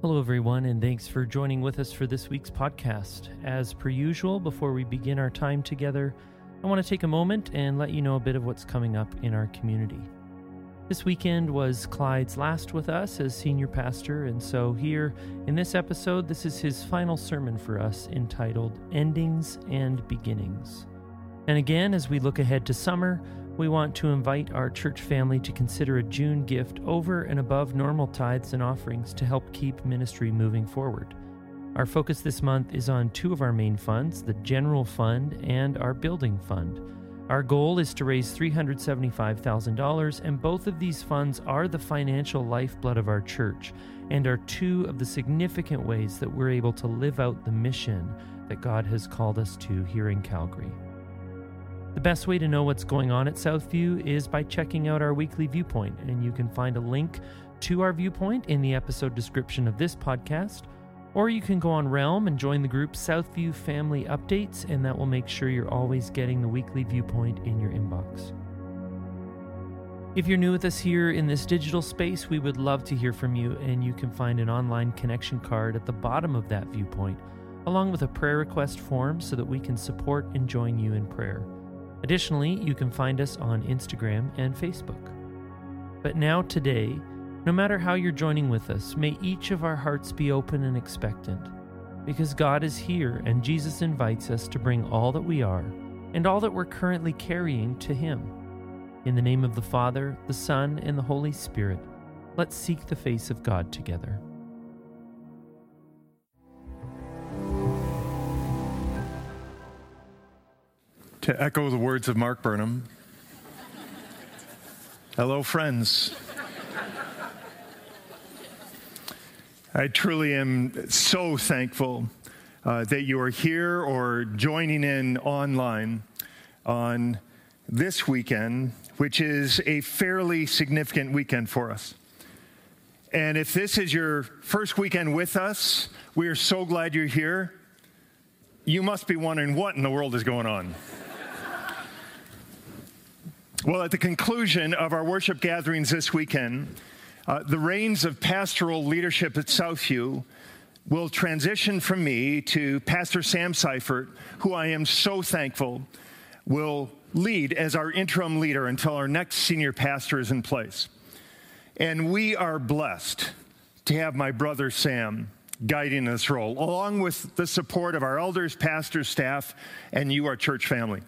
Hello, everyone, and thanks for joining with us for this week's podcast. As per usual, before we begin our time together, I want to take a moment and let you know a bit of what's coming up in our community. This weekend was Clyde's last with us as senior pastor, and so here in this episode, this is his final sermon for us entitled Endings and Beginnings. And again, as we look ahead to summer, we want to invite our church family to consider a June gift over and above normal tithes and offerings to help keep ministry moving forward. Our focus this month is on two of our main funds, the General Fund and our Building Fund. Our goal is to raise $375,000, and both of these funds are the financial lifeblood of our church and are two of the significant ways that we're able to live out the mission that God has called us to here in Calgary. The best way to know what's going on at Southview is by checking out our weekly viewpoint, and you can find a link to our viewpoint in the episode description of this podcast, or you can go on Realm and join the group Southview Family Updates, and that will make sure you're always getting the weekly viewpoint in your inbox. If you're new with us here in this digital space, we would love to hear from you, and you can find an online connection card at the bottom of that viewpoint, along with a prayer request form so that we can support and join you in prayer. Additionally, you can find us on Instagram and Facebook. But now today, no matter how you're joining with us, may each of our hearts be open and expectant, because God is here and Jesus invites us to bring all that we are and all that we're currently carrying to Him. In the name of the Father, the Son, and the Holy Spirit, let's seek the face of God together. To echo the words of Mark Burnham, hello, friends. I truly am so thankful that you are here or joining in online on this weekend, which is a fairly significant weekend for us. And if this is your first weekend with us, we are so glad you're here. You must be wondering what in the world is going on. Well, at the conclusion of our worship gatherings this weekend, the reins of pastoral leadership at Southview will transition from me to Pastor Sam Seifert, who I am so thankful will lead as our interim leader until our next senior pastor is in place. And we are blessed to have my brother Sam guiding this role, along with the support of our elders, pastors, staff, and you, our church family.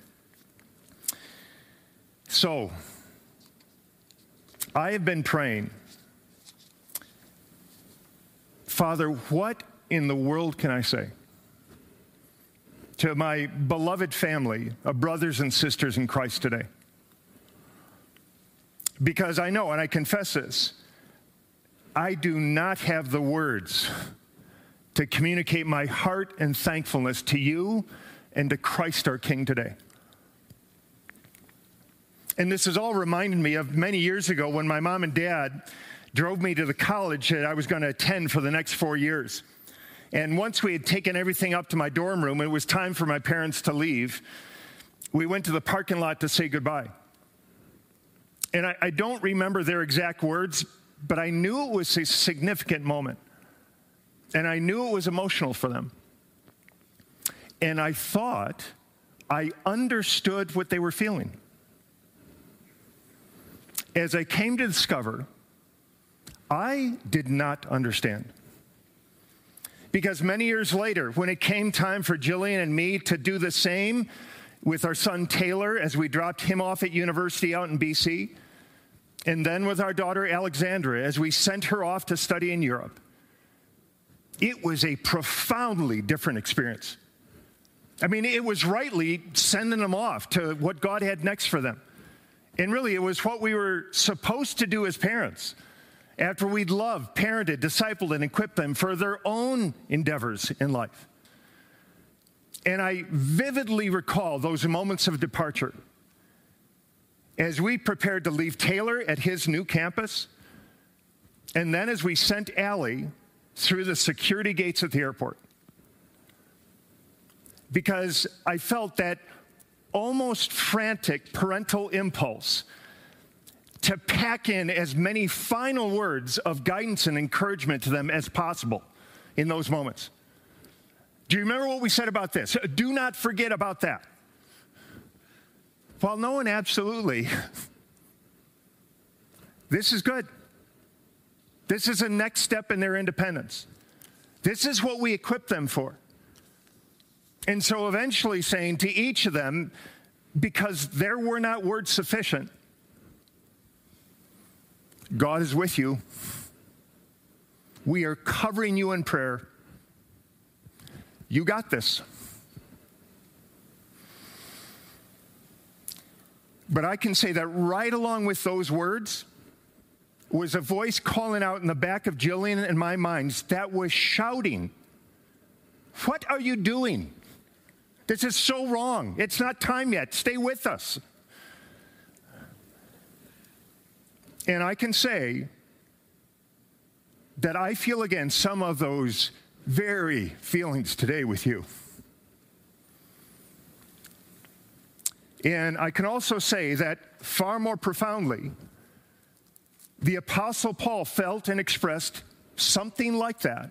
So, I have been praying, Father, what in the world can I say to my beloved family of brothers and sisters in Christ today? Because I know, and I confess this, I do not have the words to communicate my heart and thankfulness to you and to Christ our King today. And this has all reminded me of many years ago when my mom and dad drove me to the college that I was going to attend for the next 4 years. And once we had taken everything up to my dorm room, it was time for my parents to leave. We went to the parking lot to say goodbye. And I don't remember their exact words, but I knew it was a significant moment. And I knew it was emotional for them. And I thought I understood what they were feeling. As I came to discover, I did not understand. Because many years later, when it came time for Jillian and me to do the same with our son Taylor as we dropped him off at university out in BC, and then with our daughter Alexandra as we sent her off to study in Europe, it was a profoundly different experience. I mean, it was rightly sending them off to what God had next for them. And really, it was what we were supposed to do as parents after we'd loved, parented, discipled, and equipped them for their own endeavors in life. And I vividly recall those moments of departure as we prepared to leave Taylor at his new campus, and then as we sent Allie through the security gates at the airport. Because I felt that almost frantic parental impulse to pack in as many final words of guidance and encouragement to them as possible in those moments. Do you remember what we said about this? Do not forget about that. While knowing absolutely, this is good. This is a next step in their independence. This is what we equip them for. And so eventually saying to each of them, because there were not words sufficient, God is with you. We are covering you in prayer. You got this. But I can say that right along with those words was a voice calling out in the back of Jillian and my mind that was shouting, "What are you doing? This is so wrong. It's not time yet. Stay with us." And I can say that I feel again some of those very feelings today with you. And I can also say that far more profoundly, the Apostle Paul felt and expressed something like that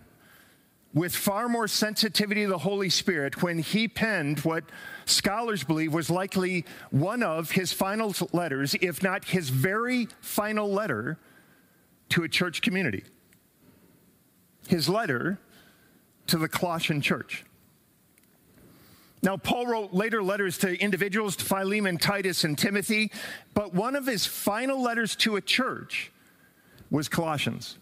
with far more sensitivity to the Holy Spirit when he penned what scholars believe was likely one of his final letters, if not his very final letter to a church community. His letter to the Colossian church. Now, Paul wrote later letters to individuals, to Philemon, Titus, and Timothy, but one of his final letters to a church was Colossians.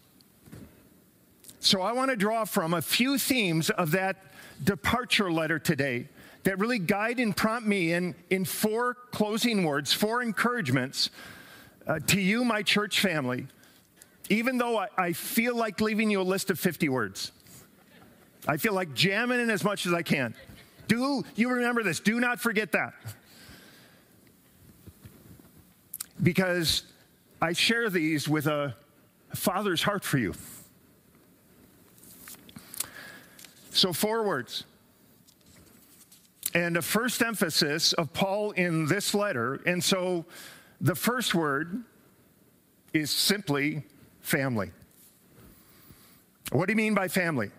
So I want to draw from a few themes of that departure letter today that really guide and prompt me in four closing words, four encouragements to you, my church family, even though I feel like leaving you a list of 50 words. I feel like jamming in as much as I can. Do you remember this? Do not forget that. Because I share these with a father's heart for you. So, four words. And the first emphasis of Paul in this letter. And so, the first word is simply family. What do you mean by family?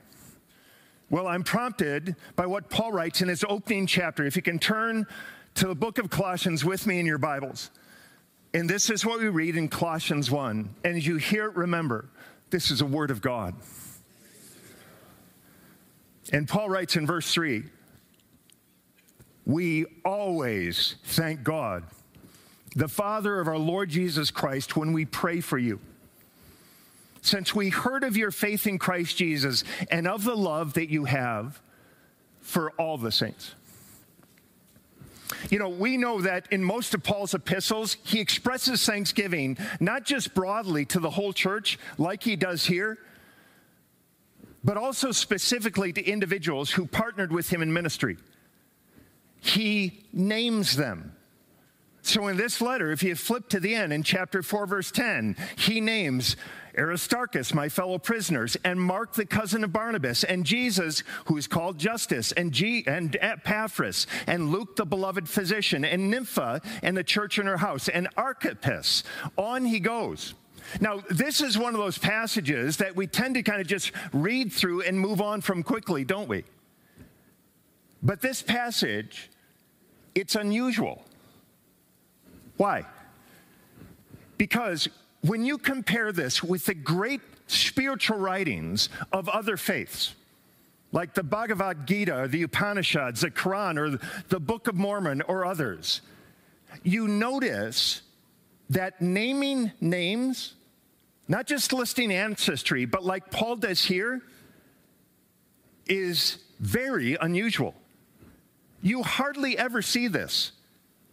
Well, I'm prompted by what Paul writes in his opening chapter. If you can turn to the book of Colossians with me in your Bibles. And this is what we read in Colossians 1. And as you hear it, remember, this is a word of God. And Paul writes in verse 3, "We always thank God, the Father of our Lord Jesus Christ, when we pray for you. Since we heard of your faith in Christ Jesus and of the love that you have for all the saints." You know, we know that in most of Paul's epistles, he expresses thanksgiving, not just broadly to the whole church like he does here, but also specifically to individuals who partnered with him in ministry. He names them. So in this letter, if you flip to the end in chapter 4, verse 10, he names Aristarchus, my fellow prisoners, and Mark, the cousin of Barnabas, and Jesus, who is called Justus, and Epaphras, and Luke, the beloved physician, and Nympha, and the church in her house, and Archippus. On he goes. Now, this is one of those passages that we tend to kind of just read through and move on from quickly, don't we? But this passage, it's unusual. Why? Because when you compare this with the great spiritual writings of other faiths, like the Bhagavad Gita, the Upanishads, the Quran, or the Book of Mormon, or others, you notice that naming names, not just listing ancestry, but like Paul does here, is very unusual. You hardly ever see this.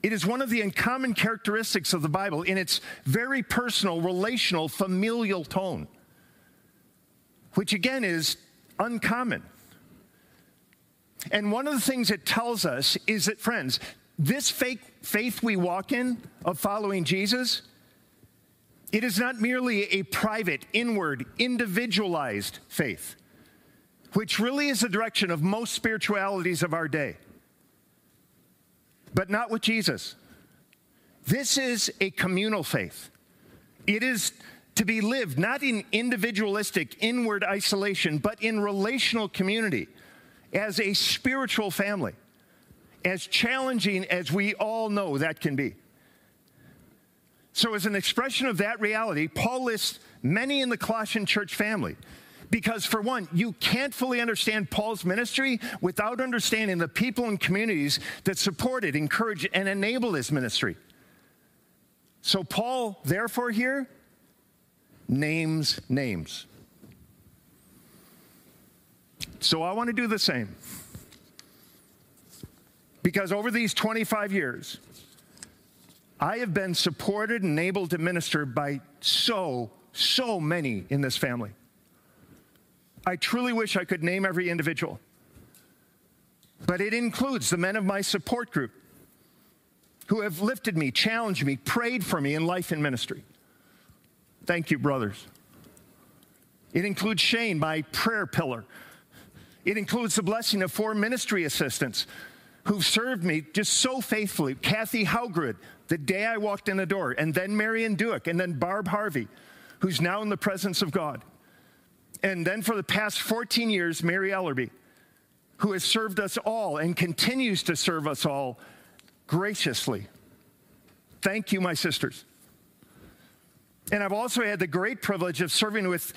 It is one of the uncommon characteristics of the Bible in its very personal, relational, familial tone, which again is uncommon. And one of the things it tells us is that, friends, this fake faith we walk in of following Jesus, it is not merely a private, inward, individualized faith, which really is the direction of most spiritualities of our day. But not with Jesus. This is a communal faith. It is to be lived not in individualistic, inward isolation, but in relational community, as a spiritual family, as challenging as we all know that can be. So as an expression of that reality, Paul lists many in the Colossian church family, because for one, you can't fully understand Paul's ministry without understanding the people and communities that supported, encouraged, and enabled his ministry. So Paul, therefore, here names names. So I want to do the same, because over these 25 years, I have been supported and able to minister by so many in this family. I truly wish I could name every individual, but it includes the men of my support group who have lifted me, challenged me, prayed for me in life and ministry. Thank you, brothers. It includes Shane, my prayer pillar. It includes the blessing of 4 ministry assistants who've served me just so faithfully. Kathy Haugrud, the day I walked in the door, and then Marian Duick, and then Barb Harvey, who's now in the presence of God. And then for the past 14 years, Mary Ellerby, who has served us all and continues to serve us all graciously. Thank you, my sisters. And I've also had the great privilege of serving with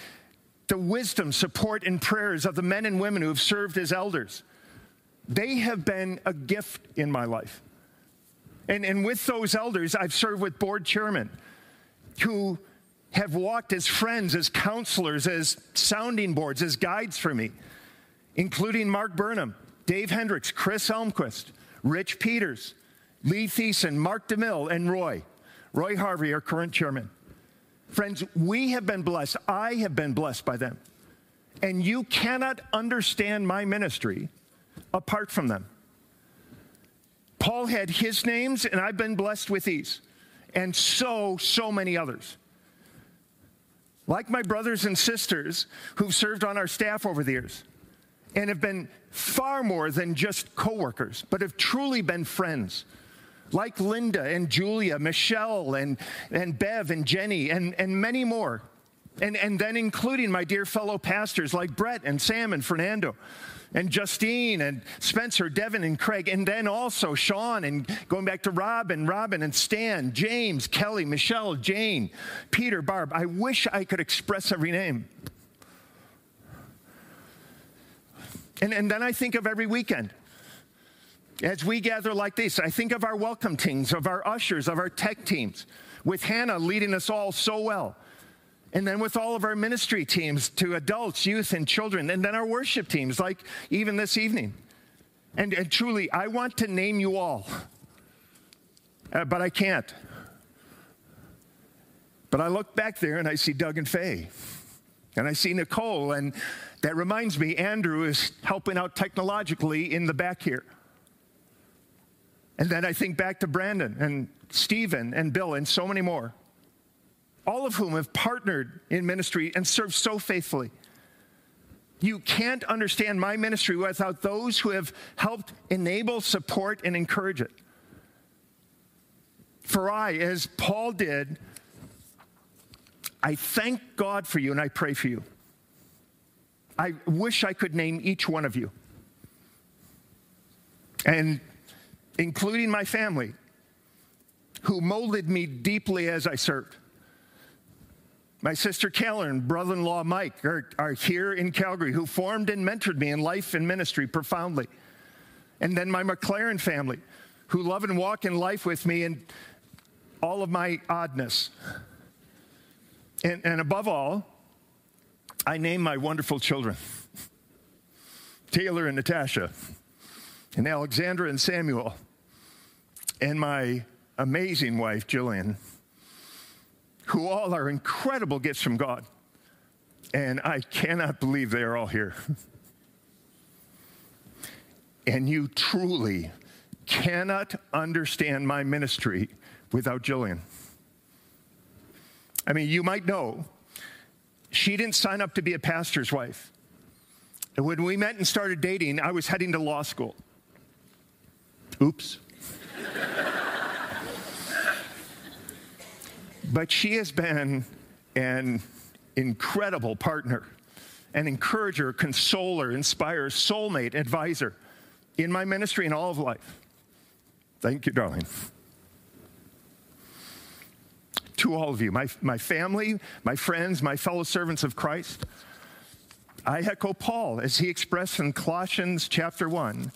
the wisdom, support, and prayers of the men and women who have served as elders. They have been a gift in my life. And with those elders, I've served with board chairmen who have walked as friends, as counselors, as sounding boards, as guides for me, including Mark Burnham, Dave Hendricks, Chris Elmquist, Rich Peters, Lee Thiessen, Mark DeMille, and Roy Harvey, our current chairman. Friends, we have been blessed. I have been blessed by them. And you cannot understand my ministry apart from them. Paul had his names, and I've been blessed with these, and so many others. Like my brothers and sisters who've served on our staff over the years and have been far more than just coworkers, but have truly been friends. Like Linda and Julia, Michelle and Bev and Jenny and many more. And then including my dear fellow pastors like Brett and Sam and Fernando and Justine and Spencer, Devin and Craig. And then also Sean and going back to Rob and Robin and Stan, James, Kelly, Michelle, Jane, Peter, Barb. I wish I could express every name. And then I think of every weekend. As we gather like this, I think of our welcome teams, of our ushers, of our tech teams, with Hannah leading us all so well. And then with all of our ministry teams to adults, youth, and children, and then our worship teams, like even this evening. And truly, I want to name you all, but I can't. But I look back there, and I see Doug and Faye, and I see Nicole, and that reminds me, Andrew is helping out technologically in the back here. And then I think back to Brandon and Stephen and Bill and so many more, all of whom have partnered in ministry and served so faithfully. You can't understand my ministry without those who have helped enable, support, and encourage it. For I, as Paul did, I thank God for you and I pray for you. I wish I could name each one of you. And including my family, who molded me deeply as I served. My sister Taylor and brother-in-law Mike are here in Calgary, who formed and mentored me in life and ministry profoundly. And then my McLaren family, who love and walk in life with me in all of my oddness. And above all, I name my wonderful children, Taylor and Natasha, and Alexandra and Samuel, and my amazing wife, Jillian, who all are incredible gifts from God. And I cannot believe they are all here. And you truly cannot understand my ministry without Jillian. I mean, you might know, she didn't sign up to be a pastor's wife. And when we met and started dating, I was heading to law school. Oops. But she has been an incredible partner, an encourager, consoler, inspirer, soulmate, advisor in my ministry and all of life. Thank you, darling. To all of you, my family, my friends, my fellow servants of Christ, I echo Paul as he expressed in Colossians chapter 1,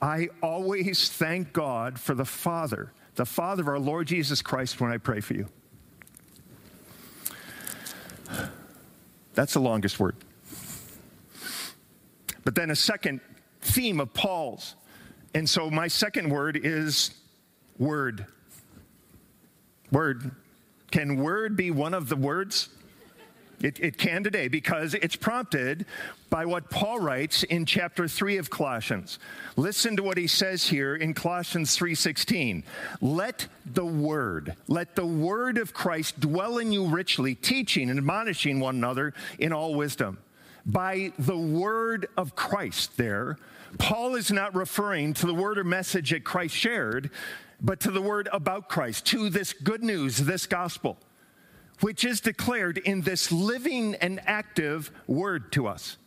I always thank God for the Father of our Lord Jesus Christ when I pray for you. That's the longest word. But then a second theme of Paul's. And so my second word is word. Word. Can word be one of the words? It can today because it's prompted by what Paul writes in chapter 3 of Colossians. Listen to what he says here in Colossians 3:16. Let the word of Christ dwell in you richly, teaching and admonishing one another in all wisdom. By the word of Christ there, Paul is not referring to the word or message that Christ shared, but to the word about Christ, to this good news, this gospel, which is declared in this living and active word to us.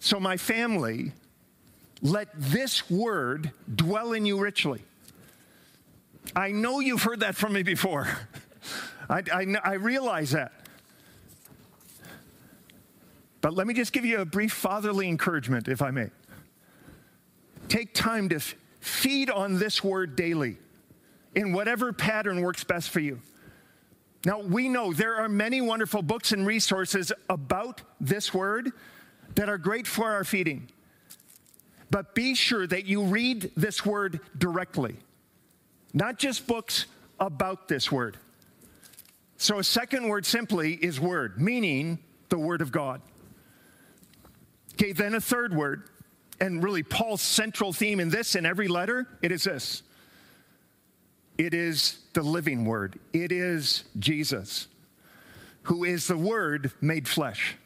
So my family, let this word dwell in you richly. I know you've heard that from me before. I realize that. But let me just give you a brief fatherly encouragement, if I may. Take time to feed on this word daily in whatever pattern works best for you. Now, we know there are many wonderful books and resources about this word that are great for our feeding. But be sure that you read this word directly, not just books about this word. So a second word simply is word, meaning the word of God. Okay, then a third word, and really Paul's central theme in this, in every letter, it is this. It is the living word. It is Jesus, who is the word made flesh.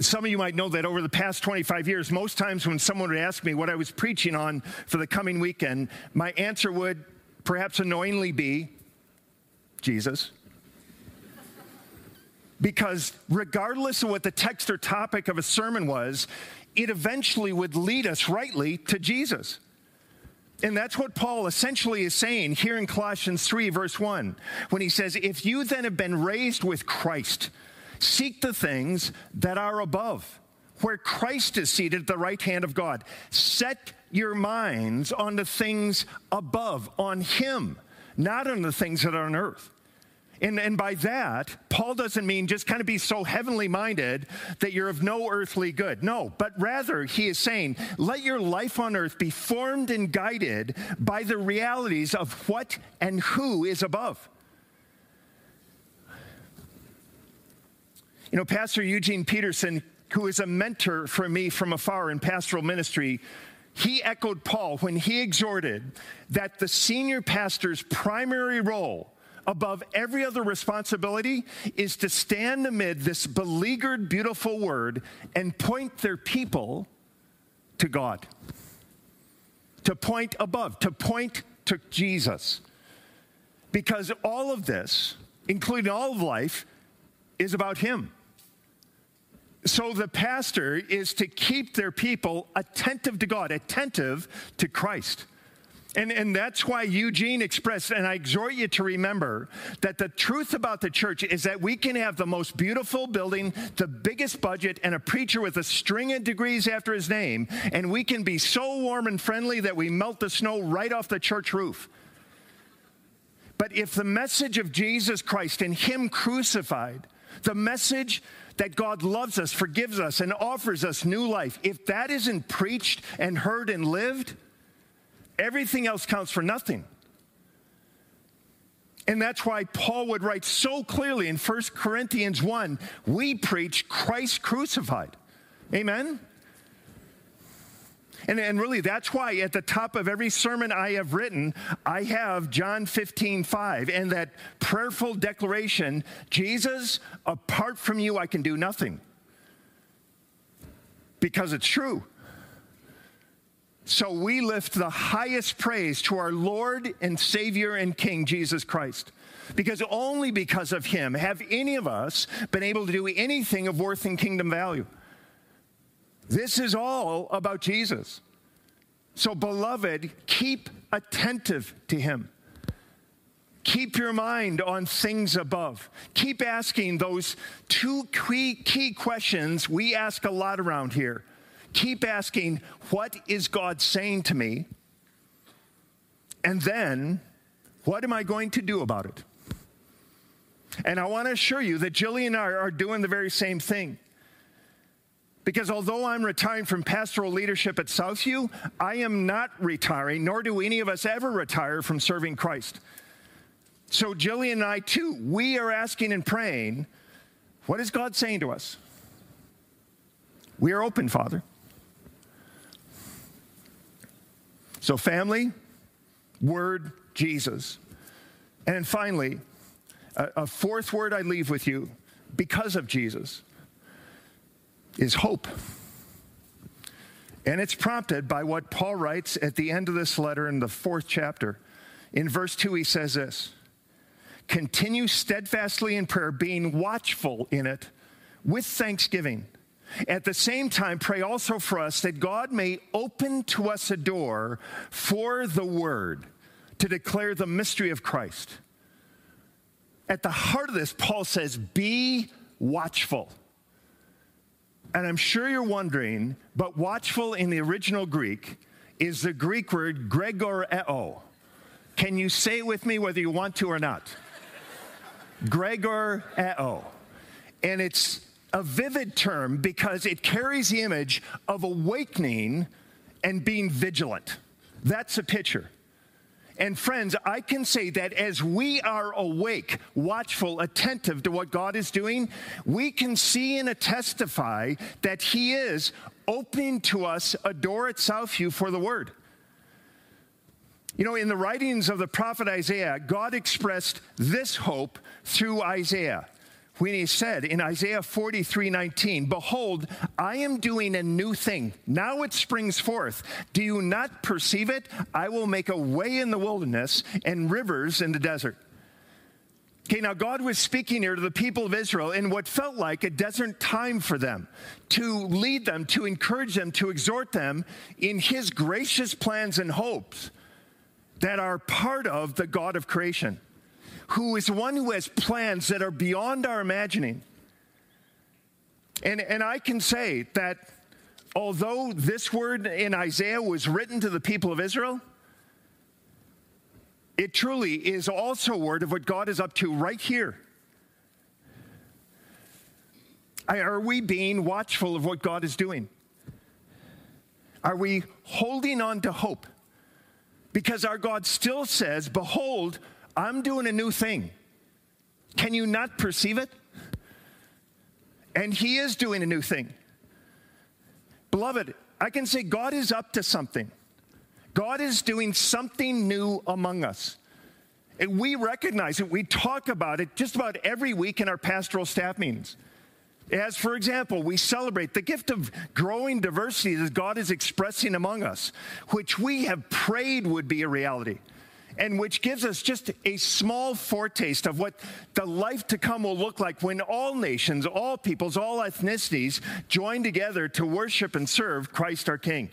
Some of you might know that over the past 25 years, most times when someone would ask me what I was preaching on for the coming weekend, my answer would perhaps annoyingly be Jesus. Because regardless of what the text or topic of a sermon was, it eventually would lead us rightly to Jesus. And that's what Paul essentially is saying here in Colossians 3, verse 1, when he says, if you then have been raised with Christ, seek the things that are above, where Christ is seated at the right hand of God. Set your minds on the things above, on him, not on the things that are on earth. And by that, Paul doesn't mean just kind of be so heavenly minded that you're of no earthly good. No, but rather he is saying, let your life on earth be formed and guided by the realities of what and who is above. You know, Pastor Eugene Peterson, who is a mentor for me from afar in pastoral ministry, he echoed Paul when he exhorted that the senior pastor's primary role above every other responsibility is to stand amid this beleaguered, beautiful word and point their people to God, to point above, to point to Jesus. Because all of this, including all of life, is about him. So the pastor is to keep their people attentive to God, attentive to Christ. And that's why Eugene expressed, and I exhort you to remember, that the truth about the church is that we can have the most beautiful building, the biggest budget, and a preacher with a string of degrees after his name, and we can be so warm and friendly that we melt the snow right off the church roof. But if the message of Jesus Christ and him crucified, the message that God loves us, forgives us, and offers us new life, if that isn't preached and heard and lived, everything else counts for nothing. And that's why Paul would write so clearly in 1 Corinthians 1, we preach Christ crucified. Amen? And really, that's why at the top of every sermon I have written, I have John 15:5, and that prayerful declaration, Jesus, apart from you, I can do nothing. Because it's true. So we lift the highest praise to our Lord and Savior and King, Jesus Christ, because only because of him have any of us been able to do anything of worth and kingdom value. This is all about Jesus. So, beloved, keep attentive to him. Keep your mind on things above. Keep asking those two key questions we ask a lot around here. Keep asking, what is God saying to me? And then, what am I going to do about it? And I want to assure you that Jillian and I are doing the very same thing. Because although I'm retiring from pastoral leadership at Southview, I am not retiring, nor do any of us ever retire from serving Christ. So Jillian and I, too, we are asking and praying, what is God saying to us? We are open, Father. So family, word, Jesus. And then finally, a fourth word I leave with you, because of Jesus, is hope. And it's prompted by what Paul writes at the end of this letter in the 4th chapter. In verse 2, he says this, continue steadfastly in prayer, being watchful in it with thanksgiving. At the same time, pray also for us that God may open to us a door for the word to declare the mystery of Christ. At the heart of this, Paul says, be watchful. And I'm sure you're wondering, but watchful in the original Greek is the Greek word gregoreo. Can you say it with me whether you want to or not? Gregoreo. And it's a vivid term because it carries the image of awakening and being vigilant. That's a picture. And friends, I can say that as we are awake, watchful, attentive to what God is doing, we can see and testify that he is opening to us a door at Southview for the word. You know, in the writings of the prophet Isaiah, God expressed this hope through Isaiah. When he said in Isaiah 43:19, behold, I am doing a new thing. Now it springs forth. Do you not perceive it? I will make a way in the wilderness and rivers in the desert. Okay, now God was speaking here to the people of Israel in what felt like a desert time for them, to lead them, to encourage them, to exhort them in his gracious plans and hopes that are part of the God of creation, who is one who has plans that are beyond our imagining. And I can say that although this word in Isaiah was written to the people of Israel, it truly is also a word of what God is up to right here. Are we being watchful of what God is doing? Are we holding on to hope? Because our God still says, behold, I'm doing a new thing. Can you not perceive it? And he is doing a new thing. Beloved, I can say God is up to something. God is doing something new among us. And we recognize it. We talk about it just about every week in our pastoral staff meetings. As, for example, we celebrate the gift of growing diversity that God is expressing among us, which we have prayed would be a reality, and which gives us just a small foretaste of what the life to come will look like when all nations, all peoples, all ethnicities join together to worship and serve Christ our King.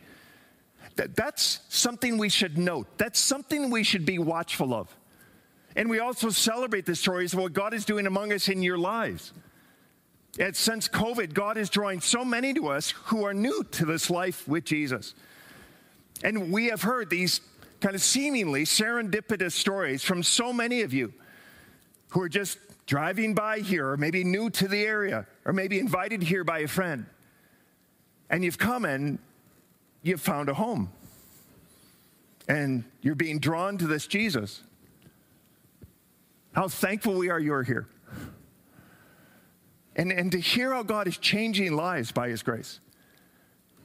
That's something we should note. That's something we should be watchful of. And we also celebrate the stories of what God is doing among us in your lives. And since COVID, God is drawing so many to us who are new to this life with Jesus. And we have heard these kind of seemingly serendipitous stories from so many of you who are just driving by here, or maybe new to the area, or maybe invited here by a friend. And you've come and you've found a home. And you're being drawn to this Jesus. How thankful we are you're here. And to hear how God is changing lives by his grace.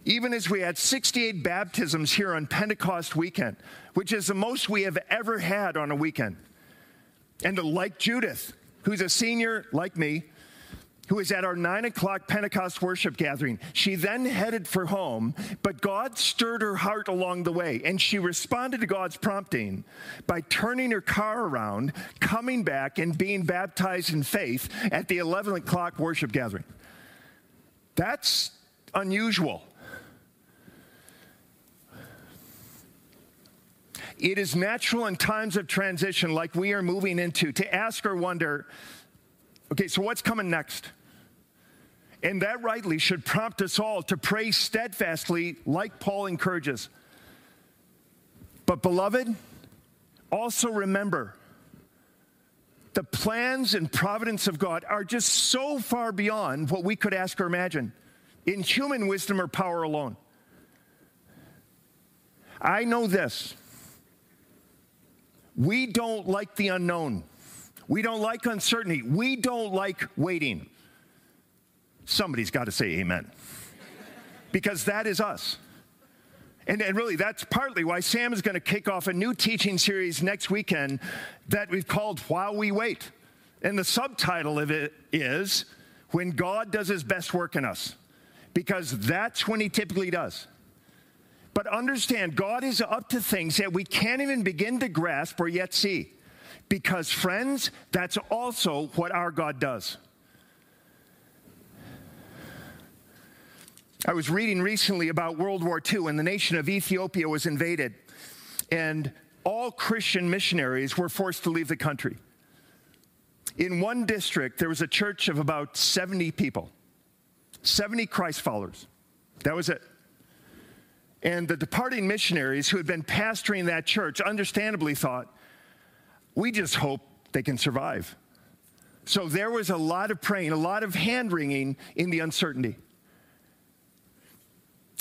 Even as we had 68 baptisms here on Pentecost weekend, which is the most we have ever had on a weekend. And like Judith, who's a senior like me, who was at our 9 o'clock Pentecost worship gathering. She then headed for home, but God stirred her heart along the way, and she responded to God's prompting by turning her car around, coming back, and being baptized in faith at the 11 o'clock worship gathering. That's unusual. It is natural in times of transition, like we are moving into, to ask or wonder, okay, so what's coming next? And that rightly should prompt us all to pray steadfastly, like Paul encourages. But beloved, also remember, the plans and providence of God are just so far beyond what we could ask or imagine in human wisdom or power alone. I know this. We don't like the unknown. We don't like uncertainty. We don't like waiting. Somebody's got to say amen. Because that is us. And really, that's partly why Sam is going to kick off a new teaching series next weekend that we've called While We Wait. And the subtitle of it is When God Does His Best Work in Us. Because that's when He typically does. But understand, God is up to things that we can't even begin to grasp or yet see. Because, friends, that's also what our God does. I was reading recently about World War II, and the nation of Ethiopia was invaded, and all Christian missionaries were forced to leave the country. In one district, there was a church of about 70 people, 70 Christ followers. That was it. And the departing missionaries who had been pastoring that church understandably thought, we just hope they can survive. So there was a lot of praying, a lot of hand-wringing in the uncertainty.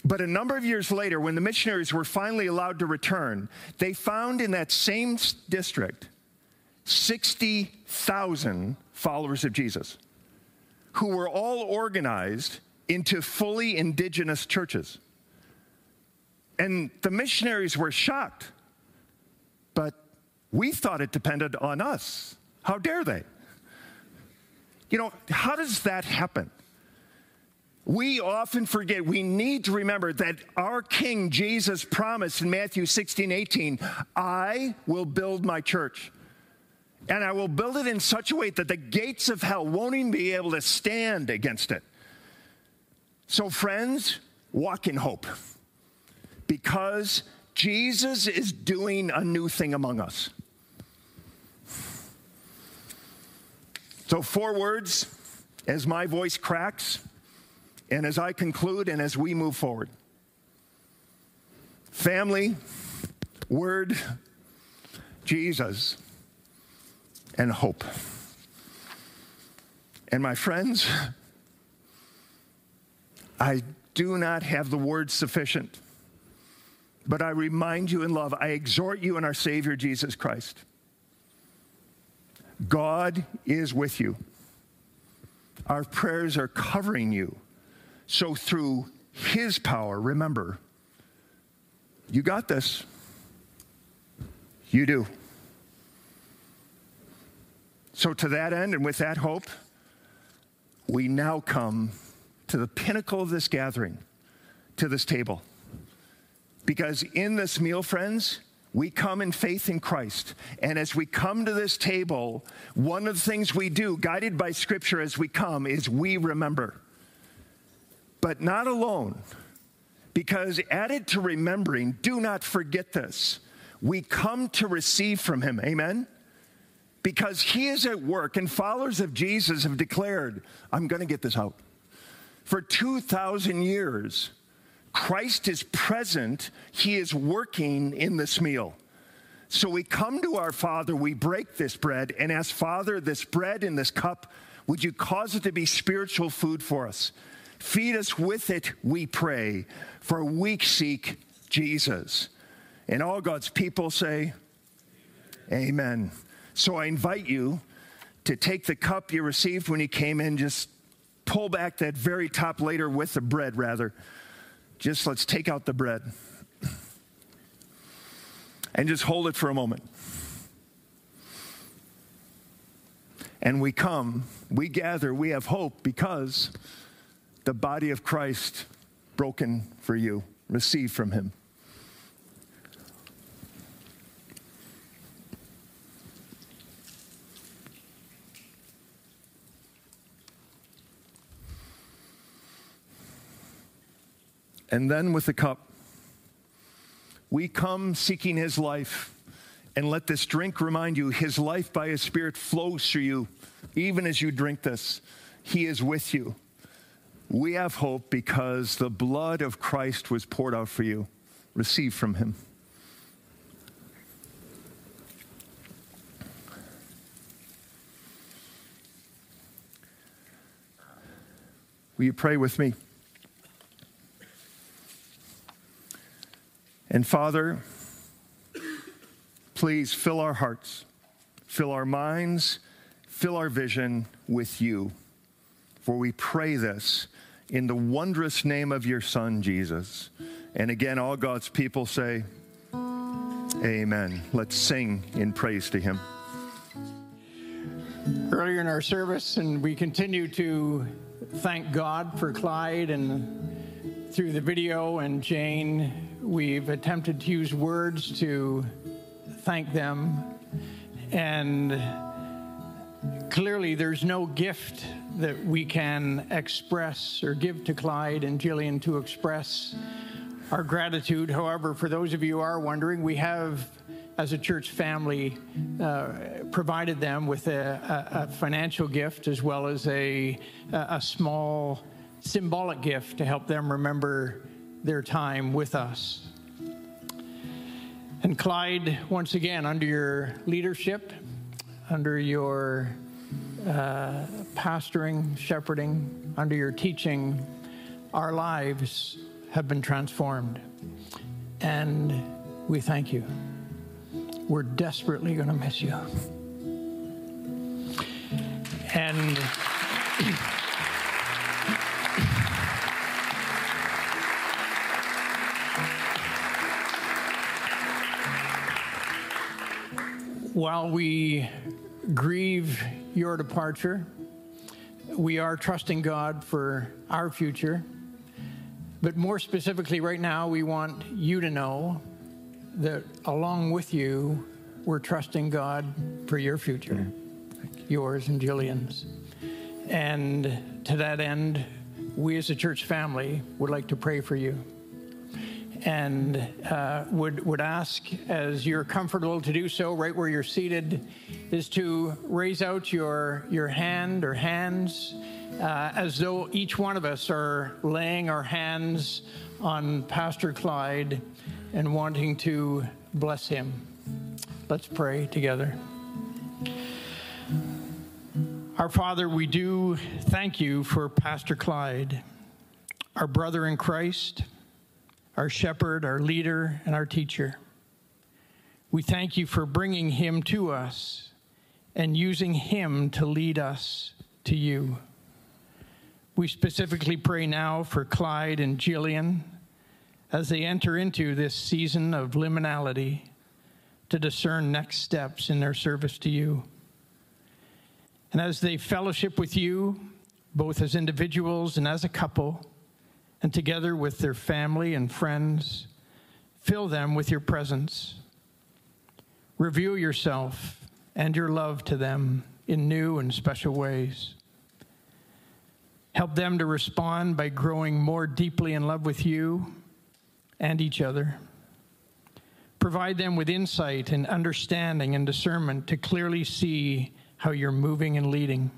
But a number of years later, when the missionaries were finally allowed to return, they found in that same district 60,000 followers of Jesus who were all organized into fully indigenous churches. And the missionaries were shocked, but we thought it depended on us. How dare they? You know, how does that happen? We often forget, we need to remember that our King Jesus promised in Matthew 16:18, I will build my church, and I will build it in such a way that the gates of hell won't even be able to stand against it. So friends, walk in hope, because Jesus is doing a new thing among us. So 4 words as my voice cracks, and as I conclude and as we move forward. Family, word, Jesus, and hope. And my friends, I do not have the words sufficient, but I remind you in love, I exhort you in our Savior Jesus Christ. God is with you. Our prayers are covering you. So through His power, remember, you got this. You do. So to that end and with that hope, we now come to the pinnacle of this gathering, to this table. Because in this meal, friends, we come in faith in Christ. And as we come to this table, one of the things we do, guided by Scripture as we come, is we remember. But not alone, because added to remembering, do not forget this. We come to receive from Him, amen? Because He is at work, and followers of Jesus have declared, I'm going to get this out. For 2,000 years, Christ is present. He is working in this meal. So we come to our Father, we break this bread, and ask, Father, this bread and this cup, would you cause it to be spiritual food for us? Feed us with it, we pray, for we seek Jesus. And all God's people say, amen. Amen. So I invite you to take the cup you received when you came in, just pull back that very top later with the bread, rather. Just let's take out the bread and just hold it for a moment. and we come, we gather, we have hope because the body of Christ broken for you, received from him. And then with the cup, we come seeking his life, and let this drink remind you, his life by his Spirit flows through you. Even as you drink this, he is with you. We have hope because the blood of Christ was poured out for you. Receive from him. Will you pray with me? And Father, please fill our hearts, fill our minds, fill our vision with you. For we pray this in the wondrous name of your Son, Jesus. And again, all God's people say, amen. Let's sing in praise to him. Earlier in our service, and we continue to thank God for Clyde, and through the video and Jane, we've attempted to use words to thank them, and clearly there's no gift that we can express or give to Clyde and Jillian to express our gratitude. However, for those of you who are wondering, we have, as a church family, provided them with a financial gift as well as a small symbolic gift to help them remember their time with us. And Clyde, once again, under your leadership, under your pastoring, shepherding, under your teaching, our lives have been transformed. And we thank you. We're desperately going to miss you. And while we grieve your departure, we are trusting God for our future. But more specifically, right now, we want you to know that along with you, we're trusting God for your future, yours and Jillian's. And to that end, we as a church family would like to pray for you. And would ask, as you're comfortable to do so, right where you're seated, is to raise out your hand or hands as though each one of us are laying our hands on Pastor Clyde and wanting to bless him. Let's pray together. Our Father, we do thank you for Pastor Clyde, our brother in Christ, our shepherd, our leader, and our teacher. We thank you for bringing him to us and using him to lead us to you. We specifically pray now for Clyde and Jillian as they enter into this season of liminality to discern next steps in their service to you. And as they fellowship with you, both as individuals and as a couple, and together with their family and friends, fill them with your presence. Reveal yourself and your love to them in new and special ways. Help them to respond by growing more deeply in love with you and each other. Provide them with insight and understanding and discernment to clearly see how you're moving and leading.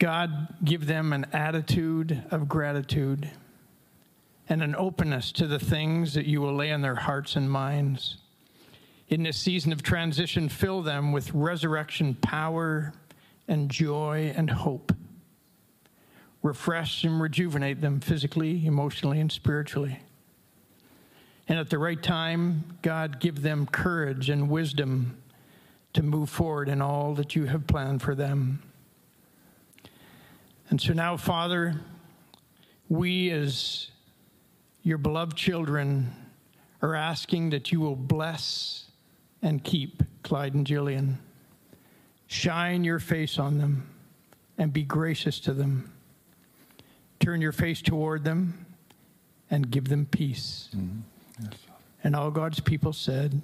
God, give them an attitude of gratitude and an openness to the things that you will lay on their hearts and minds. In this season of transition, fill them with resurrection power and joy and hope. Refresh and rejuvenate them physically, emotionally, and spiritually. And at the right time, God, give them courage and wisdom to move forward in all that you have planned for them. And so now, Father, we as your beloved children are asking that you will bless and keep Clyde and Jillian. Shine your face on them and be gracious to them. Turn your face toward them and give them peace. Mm-hmm. Yes. And all God's people said,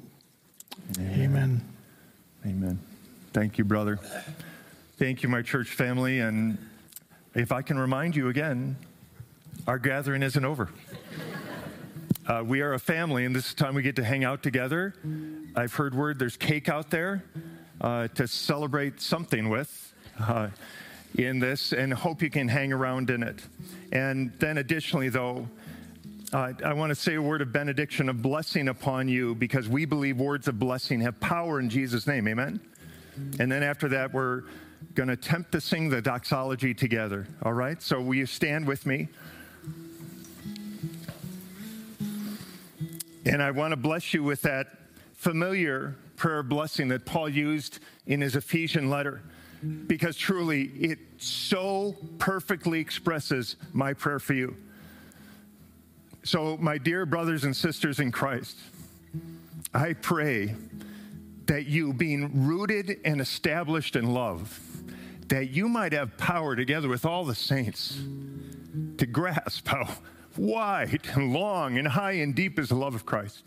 amen. Amen. Amen. Thank you, brother. Thank you, my church family. And if I can remind you again, our gathering isn't over. We are a family, and this is the time we get to hang out together. I've heard word there's cake out there to celebrate something with in this, and hope you can hang around in it. And then additionally, though, I want to say a word of benediction, of blessing upon you, because we believe words of blessing have power in Jesus' name. Amen? And then after that, we're going to attempt to sing the doxology together. All right? So will you stand with me? And I want to bless you with that familiar prayer of blessing that Paul used in his Ephesian letter, because truly it so perfectly expresses my prayer for you. So, my dear brothers and sisters in Christ, I pray that you, being rooted and established in love, that you might have power together with all the saints to grasp how wide and long and high and deep is the love of Christ,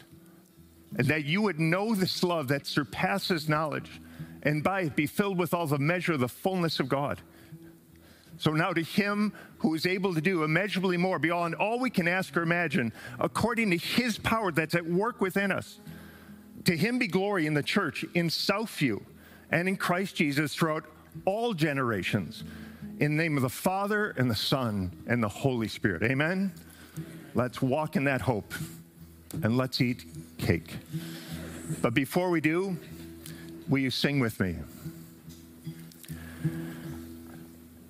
and that you would know this love that surpasses knowledge, and by it be filled with all the measure of the fullness of God. So now to him who is able to do immeasurably more beyond all we can ask or imagine, according to his power that's at work within us, to him be glory in the church, in Southview, and in Christ Jesus throughout all generations, in the name of the Father, and the Son, and the Holy Spirit. Amen? Let's walk in that hope, and let's eat cake. But before we do, will you sing with me?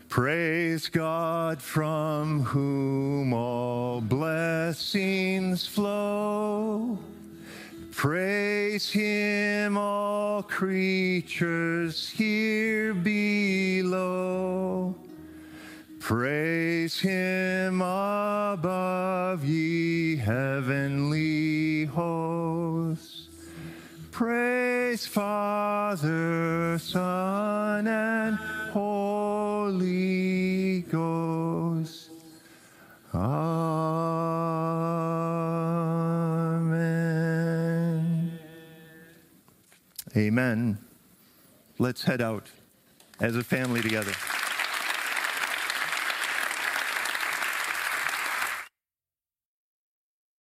Praise God, from whom all blessings flow. Praise him, all creatures here below. Praise him above, ye heavenly hosts. Praise Father, Son, and Holy Ghost. Amen. Amen. Let's head out as a family together.